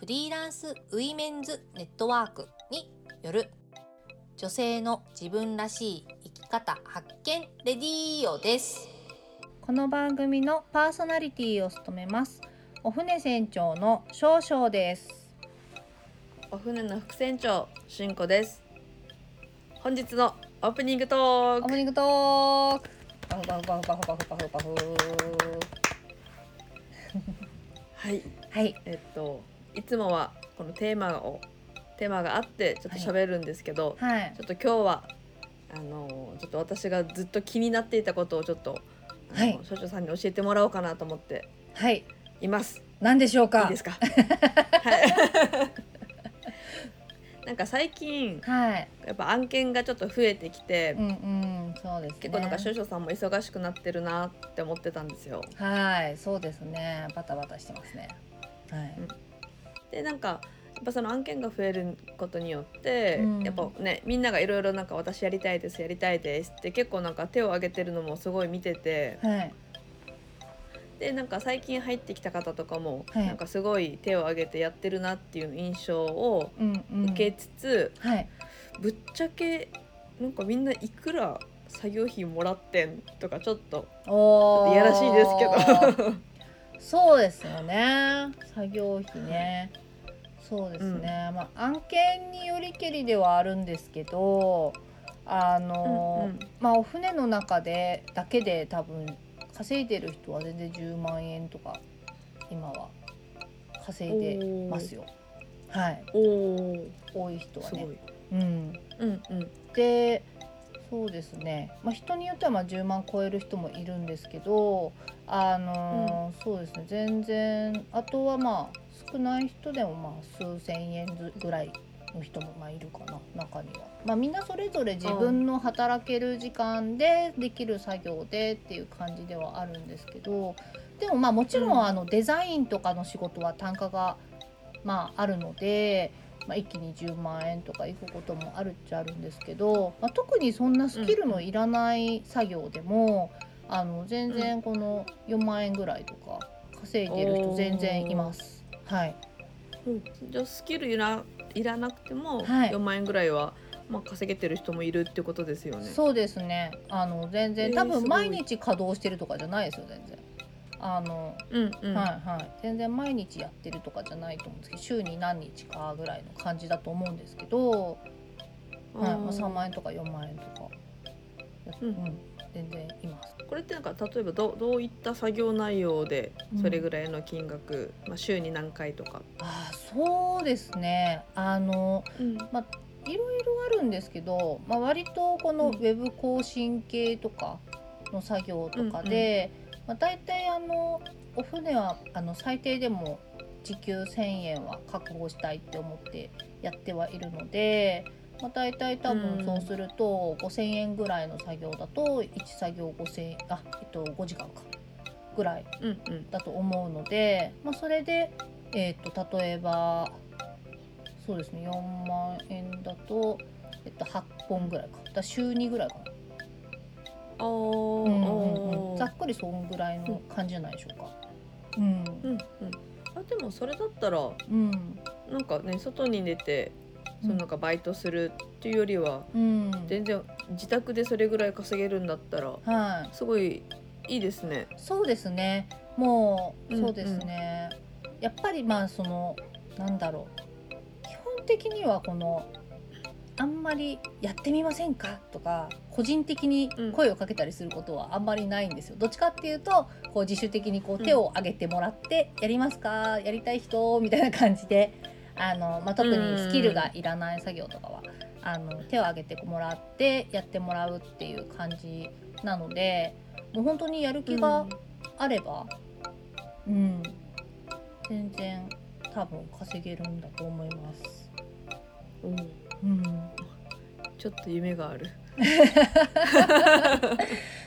フリーランスウィメンズネットワークによる女性の自分らしい生き方発見レディオです。この番組のパーソナリティを務めますお船船長の少々です。お船の副船長しんこです。本日のオープニングトークはい、はい、いつもはこのテーマがあってちょっと喋るんですけど、はいはい、ちょっと今日はちょっと私がずっと気になっていたことをちょっと少々さんに教えてもらおうかなと思っています。何でしょうか？いいですか？はい、なんか最近、はい、やっぱ案件がちょっと増えてきて、うんうん、そうですね、結構なんか少々さんも忙しくなってるなって思ってたんですよ。はい、そうですね。バタバタしてますね。はい。うんでなんかやっぱその案件が増えることによって、うん、やっぱねみんながいろいろなんか私やりたいですって結構なんか手を挙げてるのもすごい見てて、はい、でなんか最近入ってきた方とかも、はい、なんかすごい手を挙げてやってるなっていう印象を受けつつ、うんうんはい、ぶっちゃけなんかみんないくら作業費もらってんとかちょっといやらしいですけどそうですよね作業費ね、はいそうですね、うんまあ、案件によりけりではあるんですけどうんうんまあ、お船の中でだけで多分稼いでる人は全然10万円とか今は稼いでますよ。はい、多い人はね、うんうんうん、でそうですね、まあ、人によってはまあ10万超える人もいるんですけどうん、そうですね全然あとはまあ少ない人でもまあ数千円ぐらいの人もまあいるかな中には、まあ、みんなそれぞれ自分の働ける時間でできる作業でっていう感じではあるんですけどでもまあもちろんデザインとかの仕事は単価がまああるので、まあ、一気に10万円とかいくこともあるっちゃあるんですけど、まあ、特にそんなスキルのいらない作業でも全然この4万円ぐらいとか稼いでる人全然います。はいうん、じゃあスキルいらなくても4万円ぐらいは、まあ、稼げてる人もいるってことですよね。そうですね全然多分毎日稼働してるとかじゃないですよ全然うんうんはいはい、全然毎日やってるとかじゃないと思うんですけど週に何日かぐらいの感じだと思うんですけど、はいまあ、3万円とか4万円とか、うんうん、全然います。これってなんか例えばどういった作業内容でそれぐらいの金額、うんまあ、週に何回とかそうですねうんまあ、いろいろあるんですけど、まあ、割とこのウェブ更新系とかの作業とかで、うんうんまあ、大体お船は最低でも時給1000円は確保したいって思ってやってはいるのでまあ、大体多分そうすると5000円ぐらいの作業だと1作業50005時間かぐらいだと思うので、まあ、それで、例えばそうですね4万円だと、8本ぐらいかだ週2ぐらいかなざっくりそんぐらいの感じじゃないでしょうか、うんうんうん、でもそれだったら、うん、なんかね外に出てそのなんかバイトするっていうよりは、うん、全然自宅でそれぐらい稼げるんだったら、はい、すごいいいですね。そうですねもう、うん、そうですね、うん、やっぱりまあそのなんだろう基本的にはこのあんまりやってみませんかとか個人的に声をかけたりすることはあんまりないんですよ。どっちかっていうとこう自主的にこう手を挙げてもらって、うん、やりますかやりたい人みたいな感じでまあ、特にスキルがいらない作業とかは手を挙げてもらってやってもらうっていう感じなのでもう本当にやる気があれば、うんうん、全然多分稼げるんだと思います。うん、ちょっと夢がある。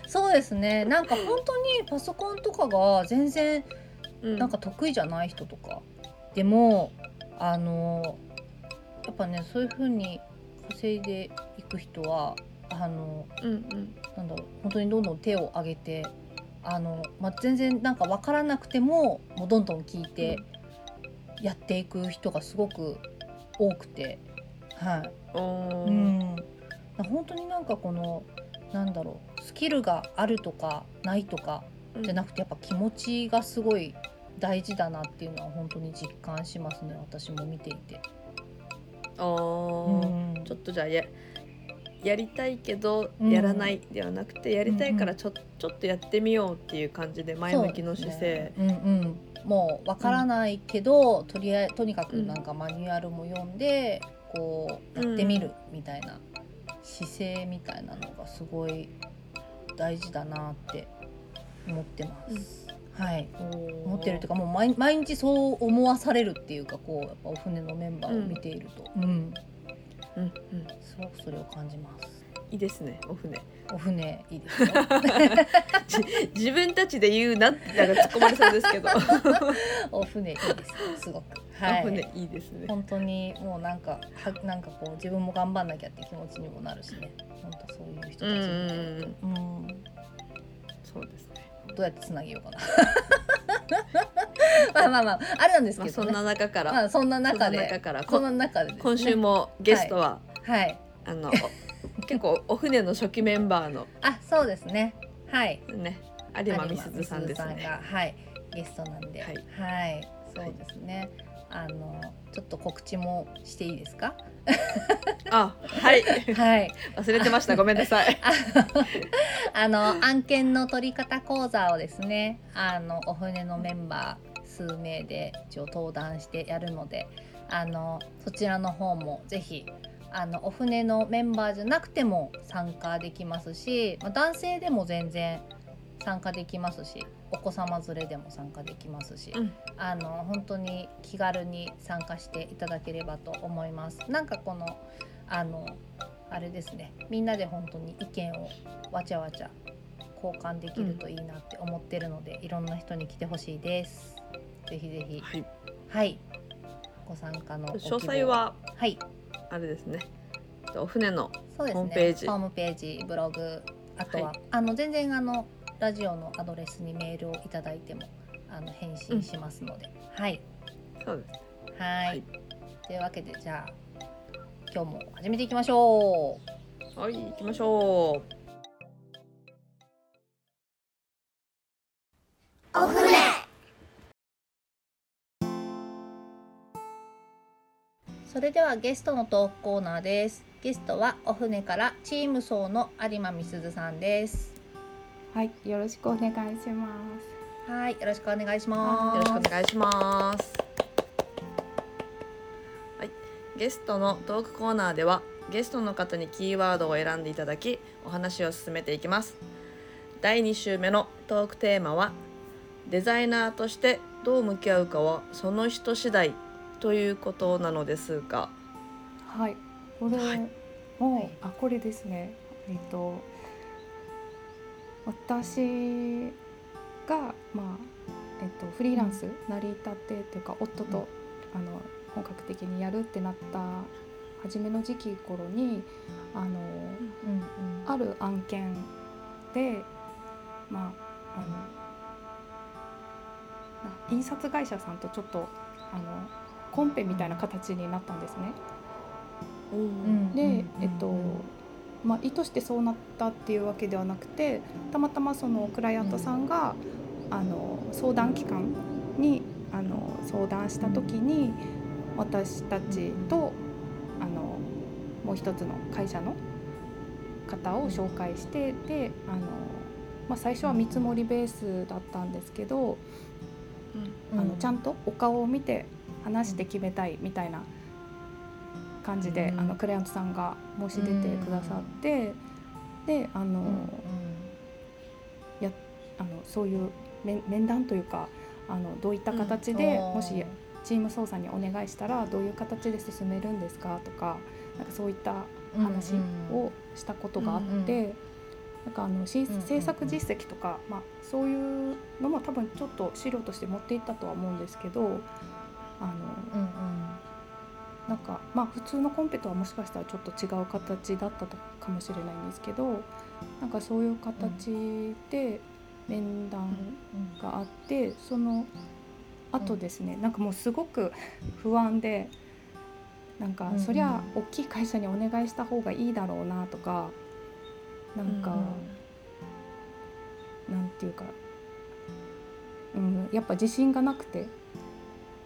そうですね。なんか本当にパソコンとかが全然なんか得意じゃない人とか、でもやっぱねそういう風に稼いでいく人はなんだろう、本当にどんどん手を挙げて全然なんか分からなくても、もうどんどん聞いてやっていく人がすごく多くて、はい、本当になんかこのなんだろう、スキルがあるとかないとかじゃなくて、やっぱ気持ちがすごい大事だなっていうのは本当に実感しますね、私も見ていて。ちょっとじゃあやりたいけどやらないではなくて、やりたいからちょっとやってみようっていう感じで前向きの姿勢。もう分からないけど、とにかくなんかマニュアルも読んでこうやってみるみたいな姿勢みたいなのがすごい大事だなって思ってます、はい、思ってるというか、もう毎日そう思わされるっていうか、こうやっぱお船のメンバーを見ていると、すごくそれを感じます。いいですね、お船いいですね。自分たちで言うなって突っ込まれそうですけど。お船いいですね、すごく、はい、お船いいですね。本当にもうなんかこう自分も頑張んなきゃって気持ちにもなるしね、本当そういう人たちにそうですね。どうやってつなげようかな。まああれなんですけどね、そんな中から、そんな中で今週もゲストは、はい、結構お船の初期メンバーのそうですね、はいね、有馬美鈴さんですね、はい、ゲストなんで、はい、はい、そうですね、ちょっと告知もしていいですか？はい、はい、忘れてました、ごめんなさい。案件の取り方講座をですね、お船のメンバー数名で一応登壇してやるので、そちらの方もぜひお船のメンバーじゃなくても参加できますし、男性でも全然参加できますし、お子様連れでも参加できますし、本当に気軽に参加していただければと思います。なんかこのあれですね、みんなで本当に意見をわちゃわちゃ交換できるといいなって思ってるので、いろんな人に来てほしいです。ぜひぜひ、はい、はい、ご参加のご希望詳細は、はい、あれですね、お船のホームページ、ホームページ、ブログ、あとは、はい、全然ラジオのアドレスにメールをいただいても返信しますので、はい、そうです、はい、というわけで、じゃあ今日も始めていきましょう。はい、行きましょう。お船。それではゲストのトークコーナーです。ゲストはお船からチーム総の有馬美鈴さんです。はい、よろしくお願いします。はい、よろしくお願いします。よろしくお願いします。はい、ゲストのトークコーナーでは、ゲストの方にキーワードを選んでいただき、お話を進めていきます。第2週目のトークテーマは、デザイナーとしてどう向き合うかはその人次第ということなのですが、はい、これ、はい、これですね。私が、フリーランス成り立ってというか、夫と本格的にやるってなった初めの時期頃にある案件で、印刷会社さんとちょっとコンペみたいな形になったんですね。で、意図してそうなったっていうわけではなくて、たまたまそのクライアントさんが相談機関に相談した時に、私たちともう一つの会社の方を紹介して、で最初は見積もりベースだったんですけど、ちゃんとお顔を見て話して決めたいみたいな感じで、クライアントさんが申し出てくださって、でそういう面談というか、どういった形でもしチーム操作にお願いしたらどういう形で進めるんですかとか、 なんかそういった話をしたことがあって、うんうん、なんか制作実績とか、まあ、そういうのも多分ちょっと資料として持っていったとは思うんですけど、うんうん、なんかまあ普通のコンペとはもしかしたらちょっと違う形だったかもしれないんですけど、なんかそういう形で面談があって、その後ですね、なんかもうすごく不安で、なんかそりゃ大きい会社にお願いした方がいいだろうなとか、なんかなんていうか、やっぱ自信がなくて。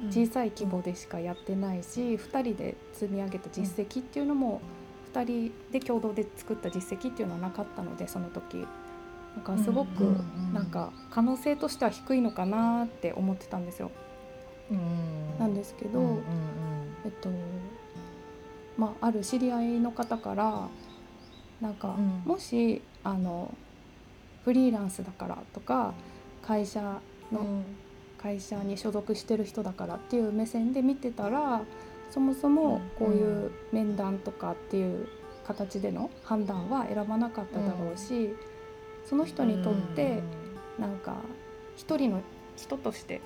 小さい規模でしかやってないし、2人で積み上げた実績っていうのも、2人で共同で作った実績っていうのはなかったので、その時なんかすごくなんか可能性としては低いのかなって思ってたんですよ。なんですけど、まあ、ある知り合いの方からなんか、もしフリーランスだからとか会社に所属してる人だからっていう目線で見てたら、そもそもこういう面談とかっていう形での判断は選ばなかっただろうし、その人にとってなんか一人の人として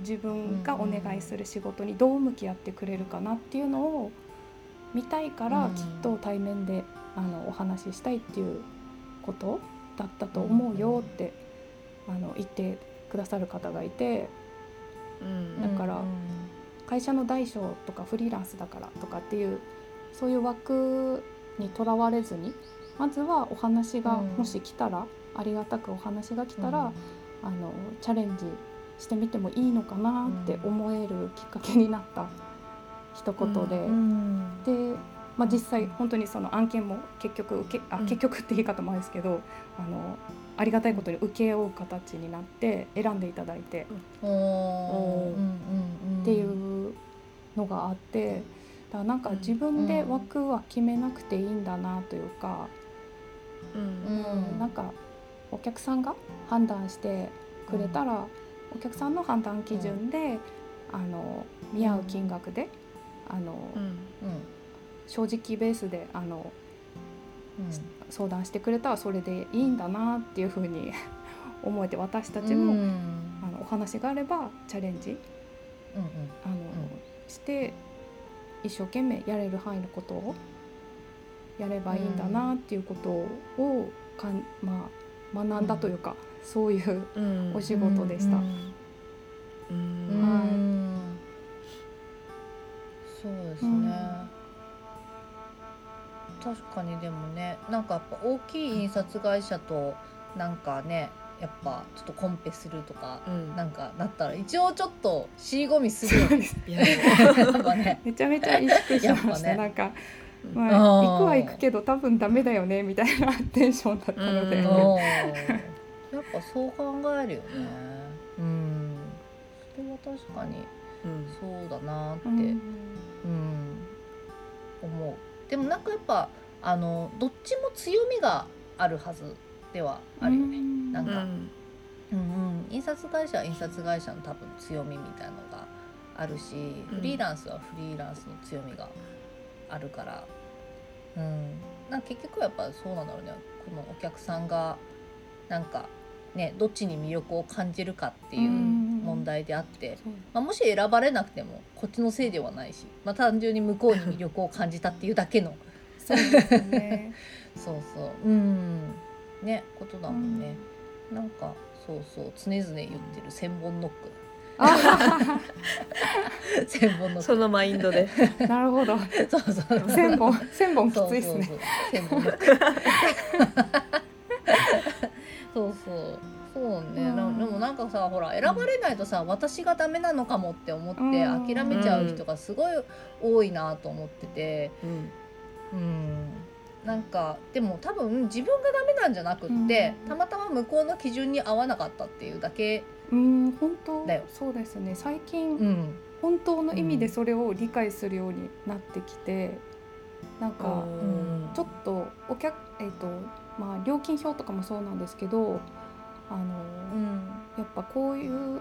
自分がお願いする仕事にどう向き合ってくれるかなっていうのを見たいから、きっと対面でお話ししたいっていうことだったと思うよって言ってくださる方がいて、だから会社の大小とかフリーランスだからとかっていうそういう枠にとらわれずに、まずはお話がもし来たら、ありがたくお話が来たらチャレンジしてみてもいいのかなって思えるきっかけになった一言で、で、まあ、実際本当にその案件も結局って言い方もあるんですけど、ありがたいことに請け負う形になって選んでいただいて、っていうのがあって、だからなんか自分で枠は決めなくていいんだなというか、なんかお客さんが判断してくれたら、お客さんの判断基準で見合う金額で正直ベースで相談してくれたらそれでいいんだなっていう風に思えて、私たちもお話があればチャレンジして一生懸命やれる範囲のことをやればいいんだなっていうことをまあ、学んだというか、そういうお仕事でした。そうですね。確かに。でもね、なんかやっぱ大きい印刷会社となんかね、やっぱちょっとコンペするとか、なんかなったら一応ちょっと尻込みするよね。めちゃめちゃ意識しました、ね、なんか、まあ、行くは行くけど多分ダメだよねみたいなテンションだったので、やっぱそう考えるよね。それは確かにそうだなって、思う。でもなんかやっぱどっちも強みがあるはずではあるよね。なんか、印刷会社は印刷会社の多分強みみたいなのがあるし、フリーランスはフリーランスの強みがあるから、なんか結局はやっぱそうなんだろうね。このお客さんがなんかね、どっちに魅力を感じるかっていう問題であって、まあ、もし選ばれなくてもこっちのせいではないし、まあ、単純に向こうに魅力を感じたっていうだけのそうですねそうそう、ね、ことだもんね、なんかそう常々言ってる千本ノック千本ノックそのマインドでなるほどそう千本きついですね。千本ノックそうね。でもなんかさ、ほら選ばれないとさ、私がダメなのかもって思って諦めちゃう人がすごい多いなと思ってて、なんかでも多分自分がダメなんじゃなくって、たまたま向こうの基準に合わなかったっていうだけだよ。そうですね。最近、本当の意味でそれを理解するようになってきて、なんか、ちょっとまあ、料金表とかもそうなんですけど、やっぱこういう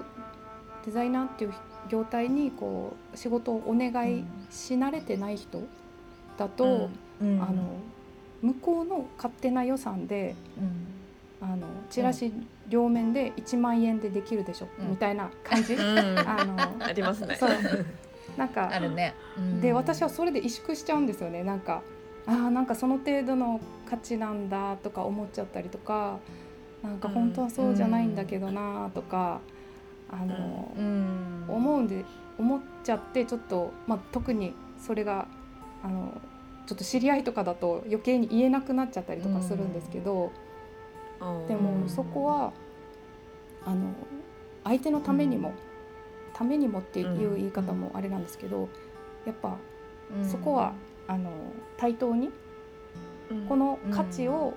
デザイナーっていう業態にこう仕事をお願いし慣れてない人だと、うんうん、向こうの勝手な予算で、うん、チラシ両面で1万円でできるでしょ、うん、みたいな感じ、うん、ありますね。そうなんかあるね、うん、で私はそれで萎縮しちゃうんですよね。なんかなんかその程度の価値なんだとか思っちゃったりとか、なんか本当はそうじゃないんだけどなとか、うん、思っちゃって、ちょっと、まあ、特にそれがちょっと知り合いとかだと余計に言えなくなっちゃったりとかするんですけど、うん、でもそこは相手のためにもっていう言い方もあれなんですけど、やっぱそこは対等にこの価値を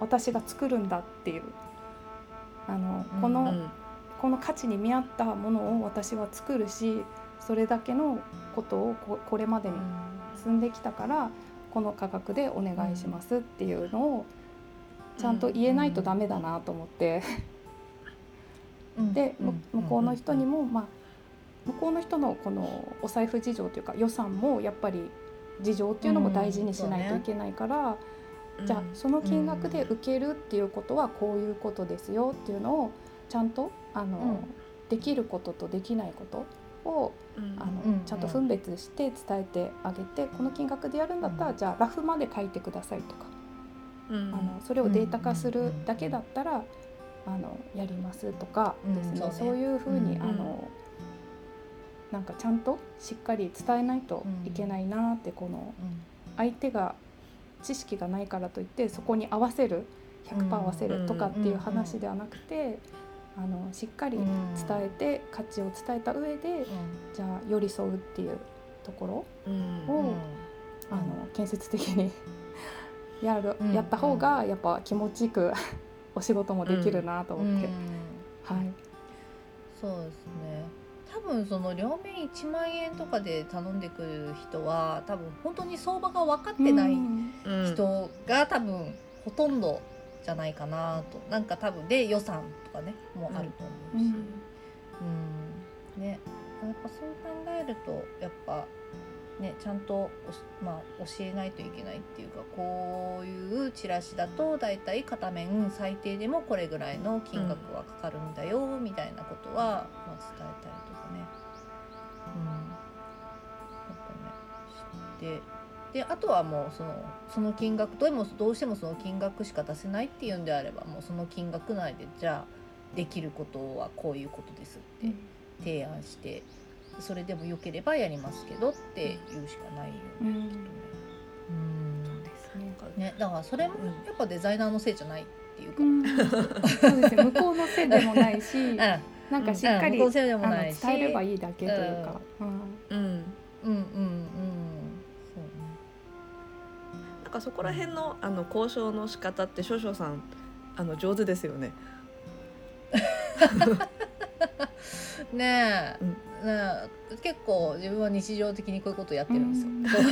私が作るんだっていう、この価値に見合ったものを私は作るし、それだけのことをこれまでに積んできたからこの価格でお願いしますっていうのをちゃんと言えないとダメだなと思ってで、向こうの人にも、まあ、向こうの人のこのお財布事情というか予算もやっぱり事情っていうのも大事にしないといけないから、うん、じゃあその金額で受けるっていうことはこういうことですよっていうのをちゃんとできることとできないことをちゃんと分別して伝えてあげて、この金額でやるんだったらじゃあラフまで書いてくださいとか、それをデータ化するだけだったらやりますとかですね、そういうふうになんかちゃんとしっかり伝えないといけないなって、この相手が知識がないからといってそこに合わせる 100% 合わせるとかっていう話ではなくて、しっかり伝えて価値を伝えた上でじゃあ寄り添うっていうところを建設的にやった方がやっぱ気持ちよくお仕事もできるなと思って、はい、そうですね。多分その両面1万円とかで頼んでくる人は多分本当に相場が分かってない人が多分ほとんどじゃないかなと、なんか多分で予算とかねもあると思うし、ね、やっぱそう考えるとやっぱねちゃんと教えないといけないっていうか、こういうチラシだとだいたい片面最低でもこれぐらいの金額はかかるんだよみたいなことは伝えたりとか。であとはもうその金額ともどうしてもその金額しか出せないっていうんであれば、もうその金額内でじゃあできることはこういうことですって提案して、それでも良ければやりますけどって言うしかないよね、きっとね。そうですね。ね、だからそれもやっぱデザイナーのせいじゃないっていうか、そうですね、向こうのせいでもないし、なんかしっかり伝えればいいだけというか、なんかそこら辺の交渉の仕方って少々さん上手ですよね。ねえ、結構自分は日常的にこういうことやってるんですよ。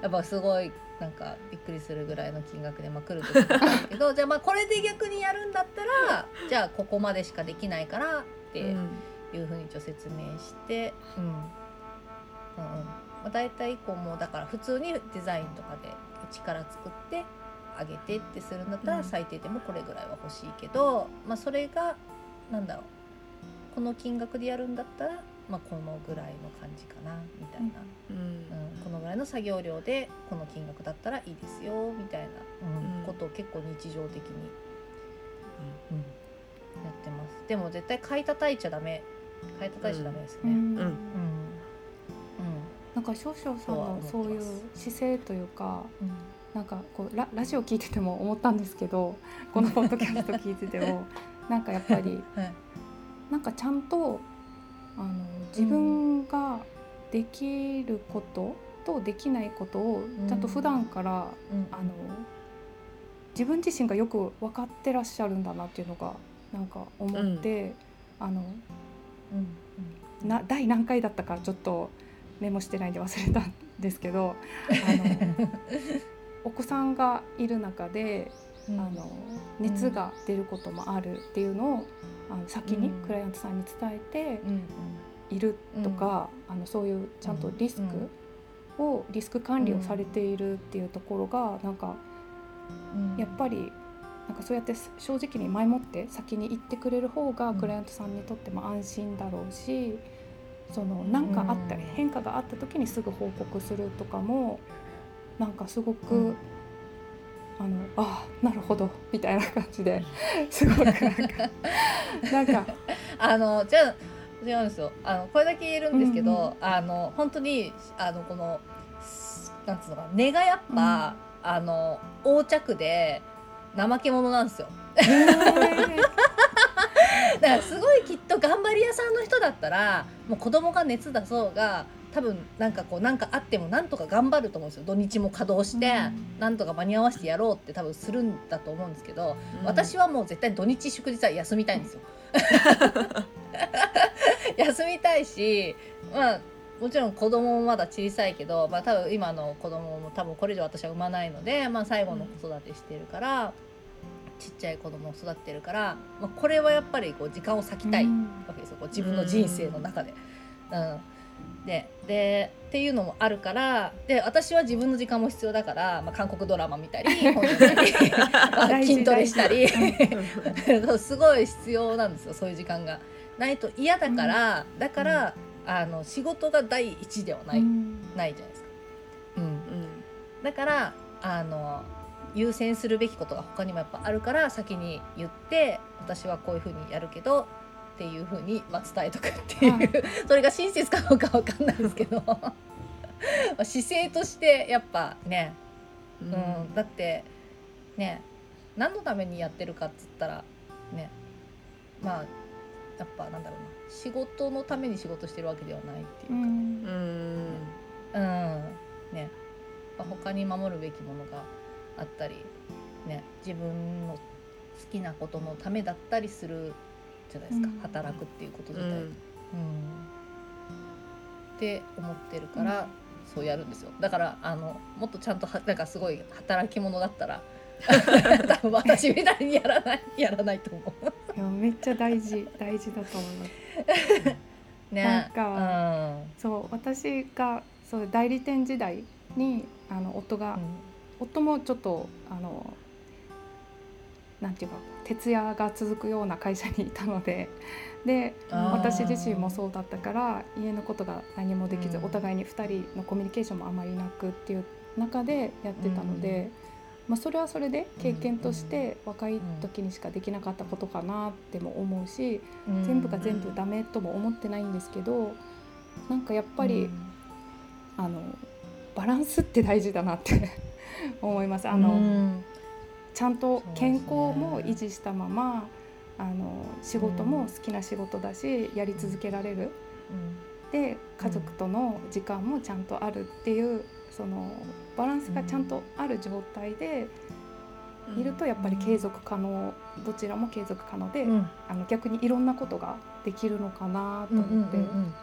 やっぱすごいなんかびっくりするぐらいの金額で来る時もあるけど、じゃあこれで逆にやるんだったらじゃあここまでしかできないからっていうふうに説明して、だいたいもうだから普通にデザインとかで一から作ってあげてってするんだったら最低でもこれぐらいは欲しいけど、それがなんだろう、この金額でやるんだったら、このぐらいの感じかなみたいな、このぐらいの作業量でこの金額だったらいいですよみたいなことを結構日常的にやってます。でも絶対買い叩いちゃダメですよね。なんか少々さんのそういう姿勢というか、なんかこう ラジオ聞いてても思ったんですけど、このポッドキャスト聞いててもなんかやっぱり、なんかちゃんと自分ができることとできないことをちゃんと普段から、自分自身がよく分かってらっしゃるんだなっていうのがなんか思って、第何回だったかちょっとメモしてないんで忘れたんですけど、お子さんがいる中で熱が出ることもあるっていうのを先にクライアントさんに伝えて、いるとか、うん、そういうちゃんとリスクを、リスク管理をされているっていうところがなんか、うん、やっぱりなんかそうやって正直に前もって先に言ってくれる方がクライアントさんにとっても安心だろうし、そのなんかあった、うん、変化があった時にすぐ報告するとかもなんかすごく、うん、なるほどみたいな感じですごくなんか違うんですよ。これだけ言えるんですけど、うんうん、本当にこのなんつうのかな、根がやっぱ、うん、横着で怠け者なんですよ。だからすごいきっと頑張り屋さんの人だったらもう子供が熱出そうが多分なんかこうなんかあってもなんとか頑張ると思うんですよ。土日も稼働してなんとか間に合わせてやろうって多分するんだと思うんですけど、うん、私はもう絶対土日祝日は休みたいんですよ。休みたいし、まあもちろん子供もまだ小さいけど、まあ、多分今の子供も多分これ以上私は産まないので、まあ、最後の子育てしてるからちっちゃい子供を育ってるから、まあ、これはやっぱりこう時間を割きたいわけですよ、こう自分の人生の中で、うん、でっていうのもあるから、で私は自分の時間も必要だから、まあ、韓国ドラマ見たり本読んだり筋トレしたりすごい必要なんですよ。そういう時間がないと嫌だから、うん、だから、うん、仕事が第一ではない、うん、ないじゃないですか、うんうん、だから優先するべきことが他にもやっぱあるから先に言って、私はこういう風にやるけどっていう風に伝えとくっていう、はい、それが親切かどうか分かんないですけど姿勢としてやっぱね、うんうん、だってね何のためにやってるかっつったらね、まあやっぱなんだろうな、仕事のために仕事してるわけではないっていうか、ね、まあ、他に守るべきものがあったり、ね、自分の好きなことのためだったりするじゃないですか、うん、働くっていうこと自体、うんうん、って思ってるから、うん、そうやるんですよ。だからもっとちゃんとなんかすごい働き者だったら多分私みたいにやらないと思う。いやめっちゃ大事だと思いますね。なんか、うん、そう私がそう代理店時代に夫もちょっとなんていうか徹夜が続くような会社にいたので、で私自身もそうだったから家のことが何もできず、うん、お互いに2人のコミュニケーションもあまりなくっていう中でやってたので、うん、まあ、それはそれで経験として若い時にしかできなかったことかなっても思うし、全部が全部ダメとも思ってないんですけど、なんかやっぱりバランスって大事だなって思います。ちゃんと健康も維持したまま仕事も好きな仕事だしやり続けられる、で家族との時間もちゃんとあるっていうそのバランスがちゃんとある状態でいるとやっぱり継続可能、どちらも継続可能で、うん、逆にいろんなことができるのかなと思って、うんうんうん、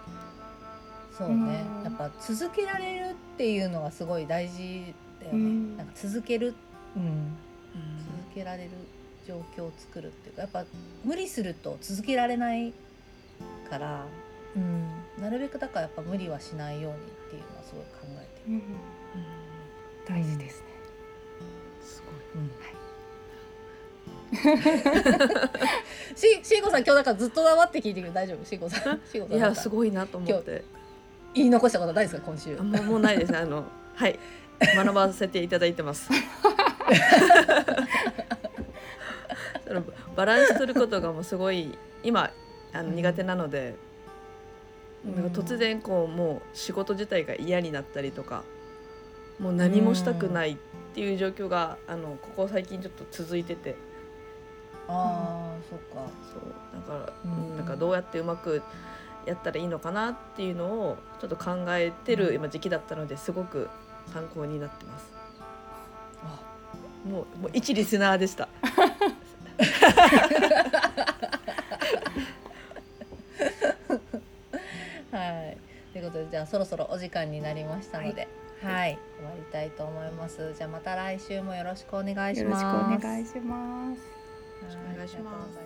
そうね、うん、やっぱ続けられるっていうのがすごい大事だよね、うん、なんか続ける、うんうん、続けられる状況を作るっていうか、やっぱ無理すると続けられないから、うん、なるべくだからやっぱ無理はしないようにっていうのはすごい考えてる、うんうん、大事ですね。すごい。しいこさん今日だからずっと黙って聞いてくれ、大丈夫？しいこさん。いやすごいなと思って。言い残したことないですか今週？もうないですね。はい学ばせていただいてます。そのバランス取ることがもうすごい今苦手なので、なんか突然こうもう仕事自体が嫌になったりとか。もう何もしたくないっていう状況が、うん、ここ最近ちょっと続いてて、ああ、そっか、そうだから、うん、なんかどうやってうまくやったらいいのかなっていうのをちょっと考えてる今時期だったので、すごく参考になってます。うん、もう一リスナーでした。はい、ということでじゃあそろそろお時間になりましたので。はいはい、終わりたいと思います。じゃあまた来週もよろしくお願いします。よろしくお願いします。お願いします。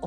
お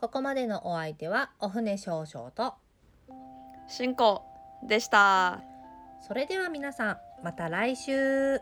ここまでのお相手はお船少々としんこでした。それでは皆さんまた来週。